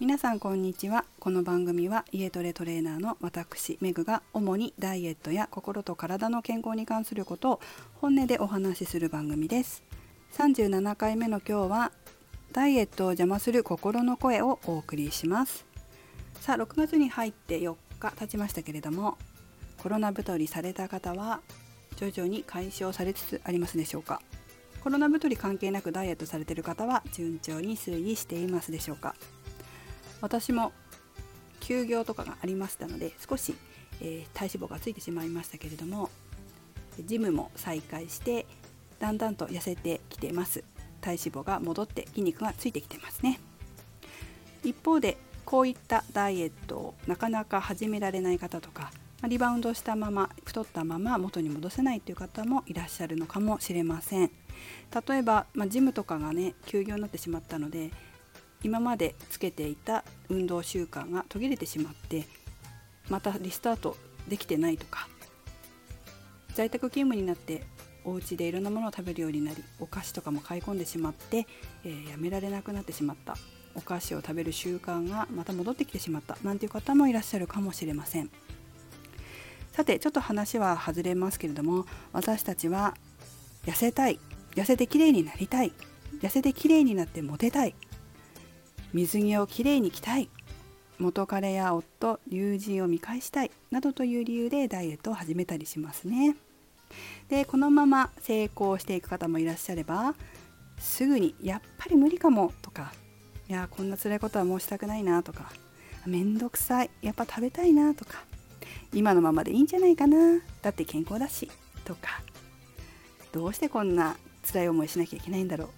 皆さんこんにちは。この番組は家トレトレーナーの私メグが主にダイエットや心と体の健康に関することを本音でお話しする番組です。37回目の今日はダイエットを邪魔する心の声をお送りします。さあ、6月に入って4日経ちましたけれども、コロナ太りされた方は徐々に解消されつつありますでしょうか。コロナ太り関係なくダイエットされている方は順調に推移していますでしょうか。私も休業とかがありましたので少し、体脂肪がついてしまいましたけれども、ジムも再開してだんだんと痩せてきてます。体脂肪が戻って筋肉がついてきてますね。一方でこういったダイエットをなかなか始められない方とか、リバウンドしたまま太ったまま元に戻せないという方もいらっしゃるのかもしれません。例えば、ジムとかがね休業になってしまったので、今までつけていた運動習慣が途切れてしまってまたリスタートできてないとか、在宅勤務になってお家でいろんなものを食べるようになり、お菓子とかも買い込んでしまって、やめられなくなってしまった、お菓子を食べる習慣がまた戻ってきてしまったなんていう方もいらっしゃるかもしれません。さて、ちょっと話は外れますけれども、私たちは痩せたい、痩せてきれいになりたい、痩せてきれいになってモテたい、水着をきれいに着たい、元彼や夫、友人を見返したいなどという理由でダイエットを始めたりしますね。で、このまま成功していく方もいらっしゃれば、すぐにやっぱり無理かもとか、いやこんな辛いことはもうしたくないなとか、めんどくさい、やっぱ食べたいなとか、今のままでいいんじゃないかな、だって健康だしとか、どうしてこんな辛い思いしなきゃいけないんだろう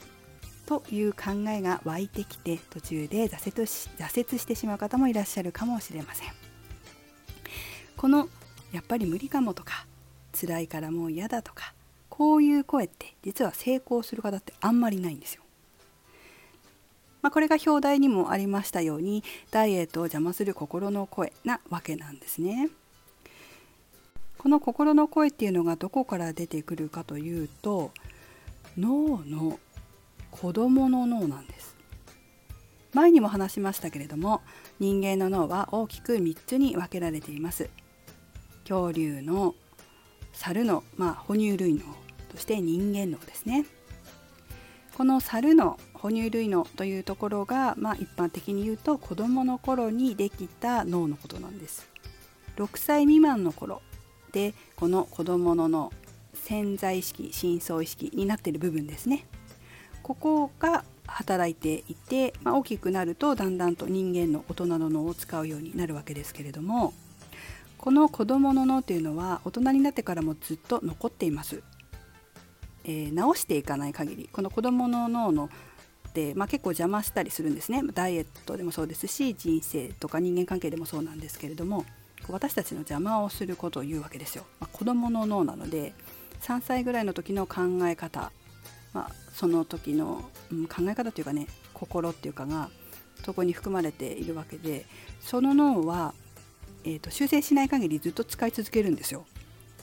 という考えが湧いてきて、途中で挫折してしまう方もいらっしゃるかもしれません。このやっぱり無理かもとか、辛いからもう嫌だとか、こういう声って実は成功する方ってあんまりないんですよ。これが表題にもありましたように、ダイエットを邪魔する心の声なわけなんですね。この心の声っていうのがどこから出てくるかというと、脳の子供の脳なんです。前にも話しましたけれども、人間の脳は大きく3つに分けられています。恐竜脳、猿脳、哺乳類脳、そして人間脳ですね。この猿脳、哺乳類脳というところが、一般的に言うと子どもの頃にできた脳のことなんです。6歳未満の頃で、この子どもの脳、潜在意識、深層意識になっている部分ですね。ここが働いていて、大きくなるとだんだんと人間の大人の脳を使うようになるわけですけれども、この子どもの脳というのは大人になってからもずっと残っています。直していかない限り、この子どもの脳のって、結構邪魔したりするんですね。ダイエットでもそうですし、人生とか人間関係でもそうなんですけれども、私たちの邪魔をすることを言うわけですよ。子どもの脳なので、3歳ぐらいの時の考え方、その時の考え方というかね、心っていうかがそこに含まれているわけで、その脳は、修正しない限りずっと使い続けるんですよ。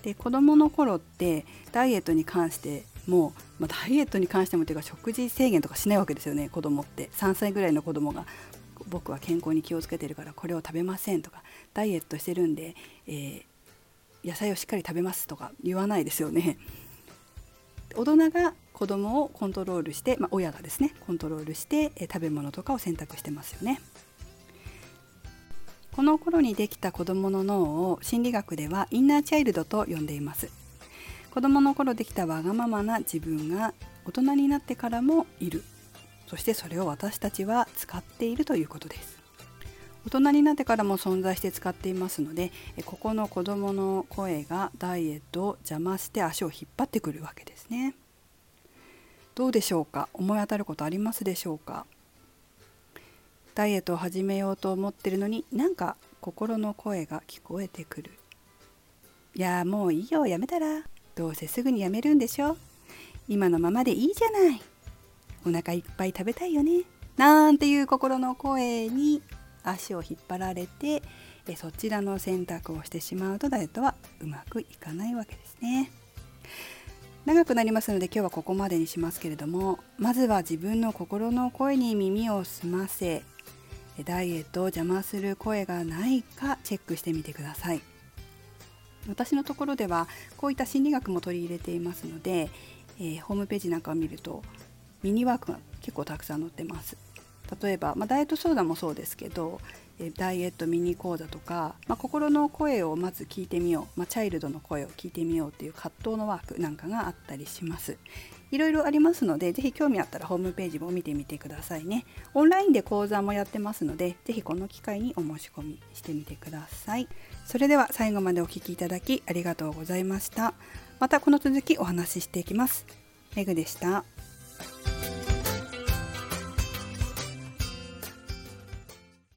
で、子どもの頃ってダイエットに関しても、ダイエットに関してもというか食事制限とかしないわけですよね。子どもって、3歳ぐらいの子どもが、僕は健康に気をつけてるからこれを食べませんとか、ダイエットしてるんで、野菜をしっかり食べますとか言わないですよね。大人が子供をコントロールして、親がですねコントロールして、食べ物とかを選択してますよね。この頃にできた子供の脳を心理学ではインナーチャイルドと呼んでいます。子供の頃できたわがままな自分が大人になってからもいる、そしてそれを私たちは使っているということです。大人になってからも存在して使っていますので、ここの子どもの声がダイエットを邪魔して足を引っ張ってくるわけですね。どうでしょうか。思い当たることありますでしょうか。ダイエットを始めようと思ってるのに、なんか心の声が聞こえてくる。いやもういいよ、やめたら、どうせすぐにやめるんでしょ、今のままでいいじゃない、お腹いっぱい食べたいよね、なんていう心の声に足を引っ張られて、そちらの選択をしてしまうとダイエットはうまくいかないわけですね。長くなりますので今日はここまでにしますけれども、まずは自分の心の声に耳を澄ませ、ダイエットを邪魔する声がないかチェックしてみてください。私のところではこういった心理学も取り入れていますので、ホームページなんかを見るとミニワークが結構たくさん載ってます。例えば、ダイエット相談もそうですけど、ダイエットミニ講座とか、心の声をまず聞いてみよう、チャイルドの声を聞いてみようっていう葛藤のワークなんかがあったりします。いろいろありますので、ぜひ興味あったらホームページも見てみてくださいね。オンラインで講座もやってますので、ぜひこの機会にお申し込みしてみてください。それでは最後までお聞きいただきありがとうございました。またこの続きお話ししていきます。めぐでした。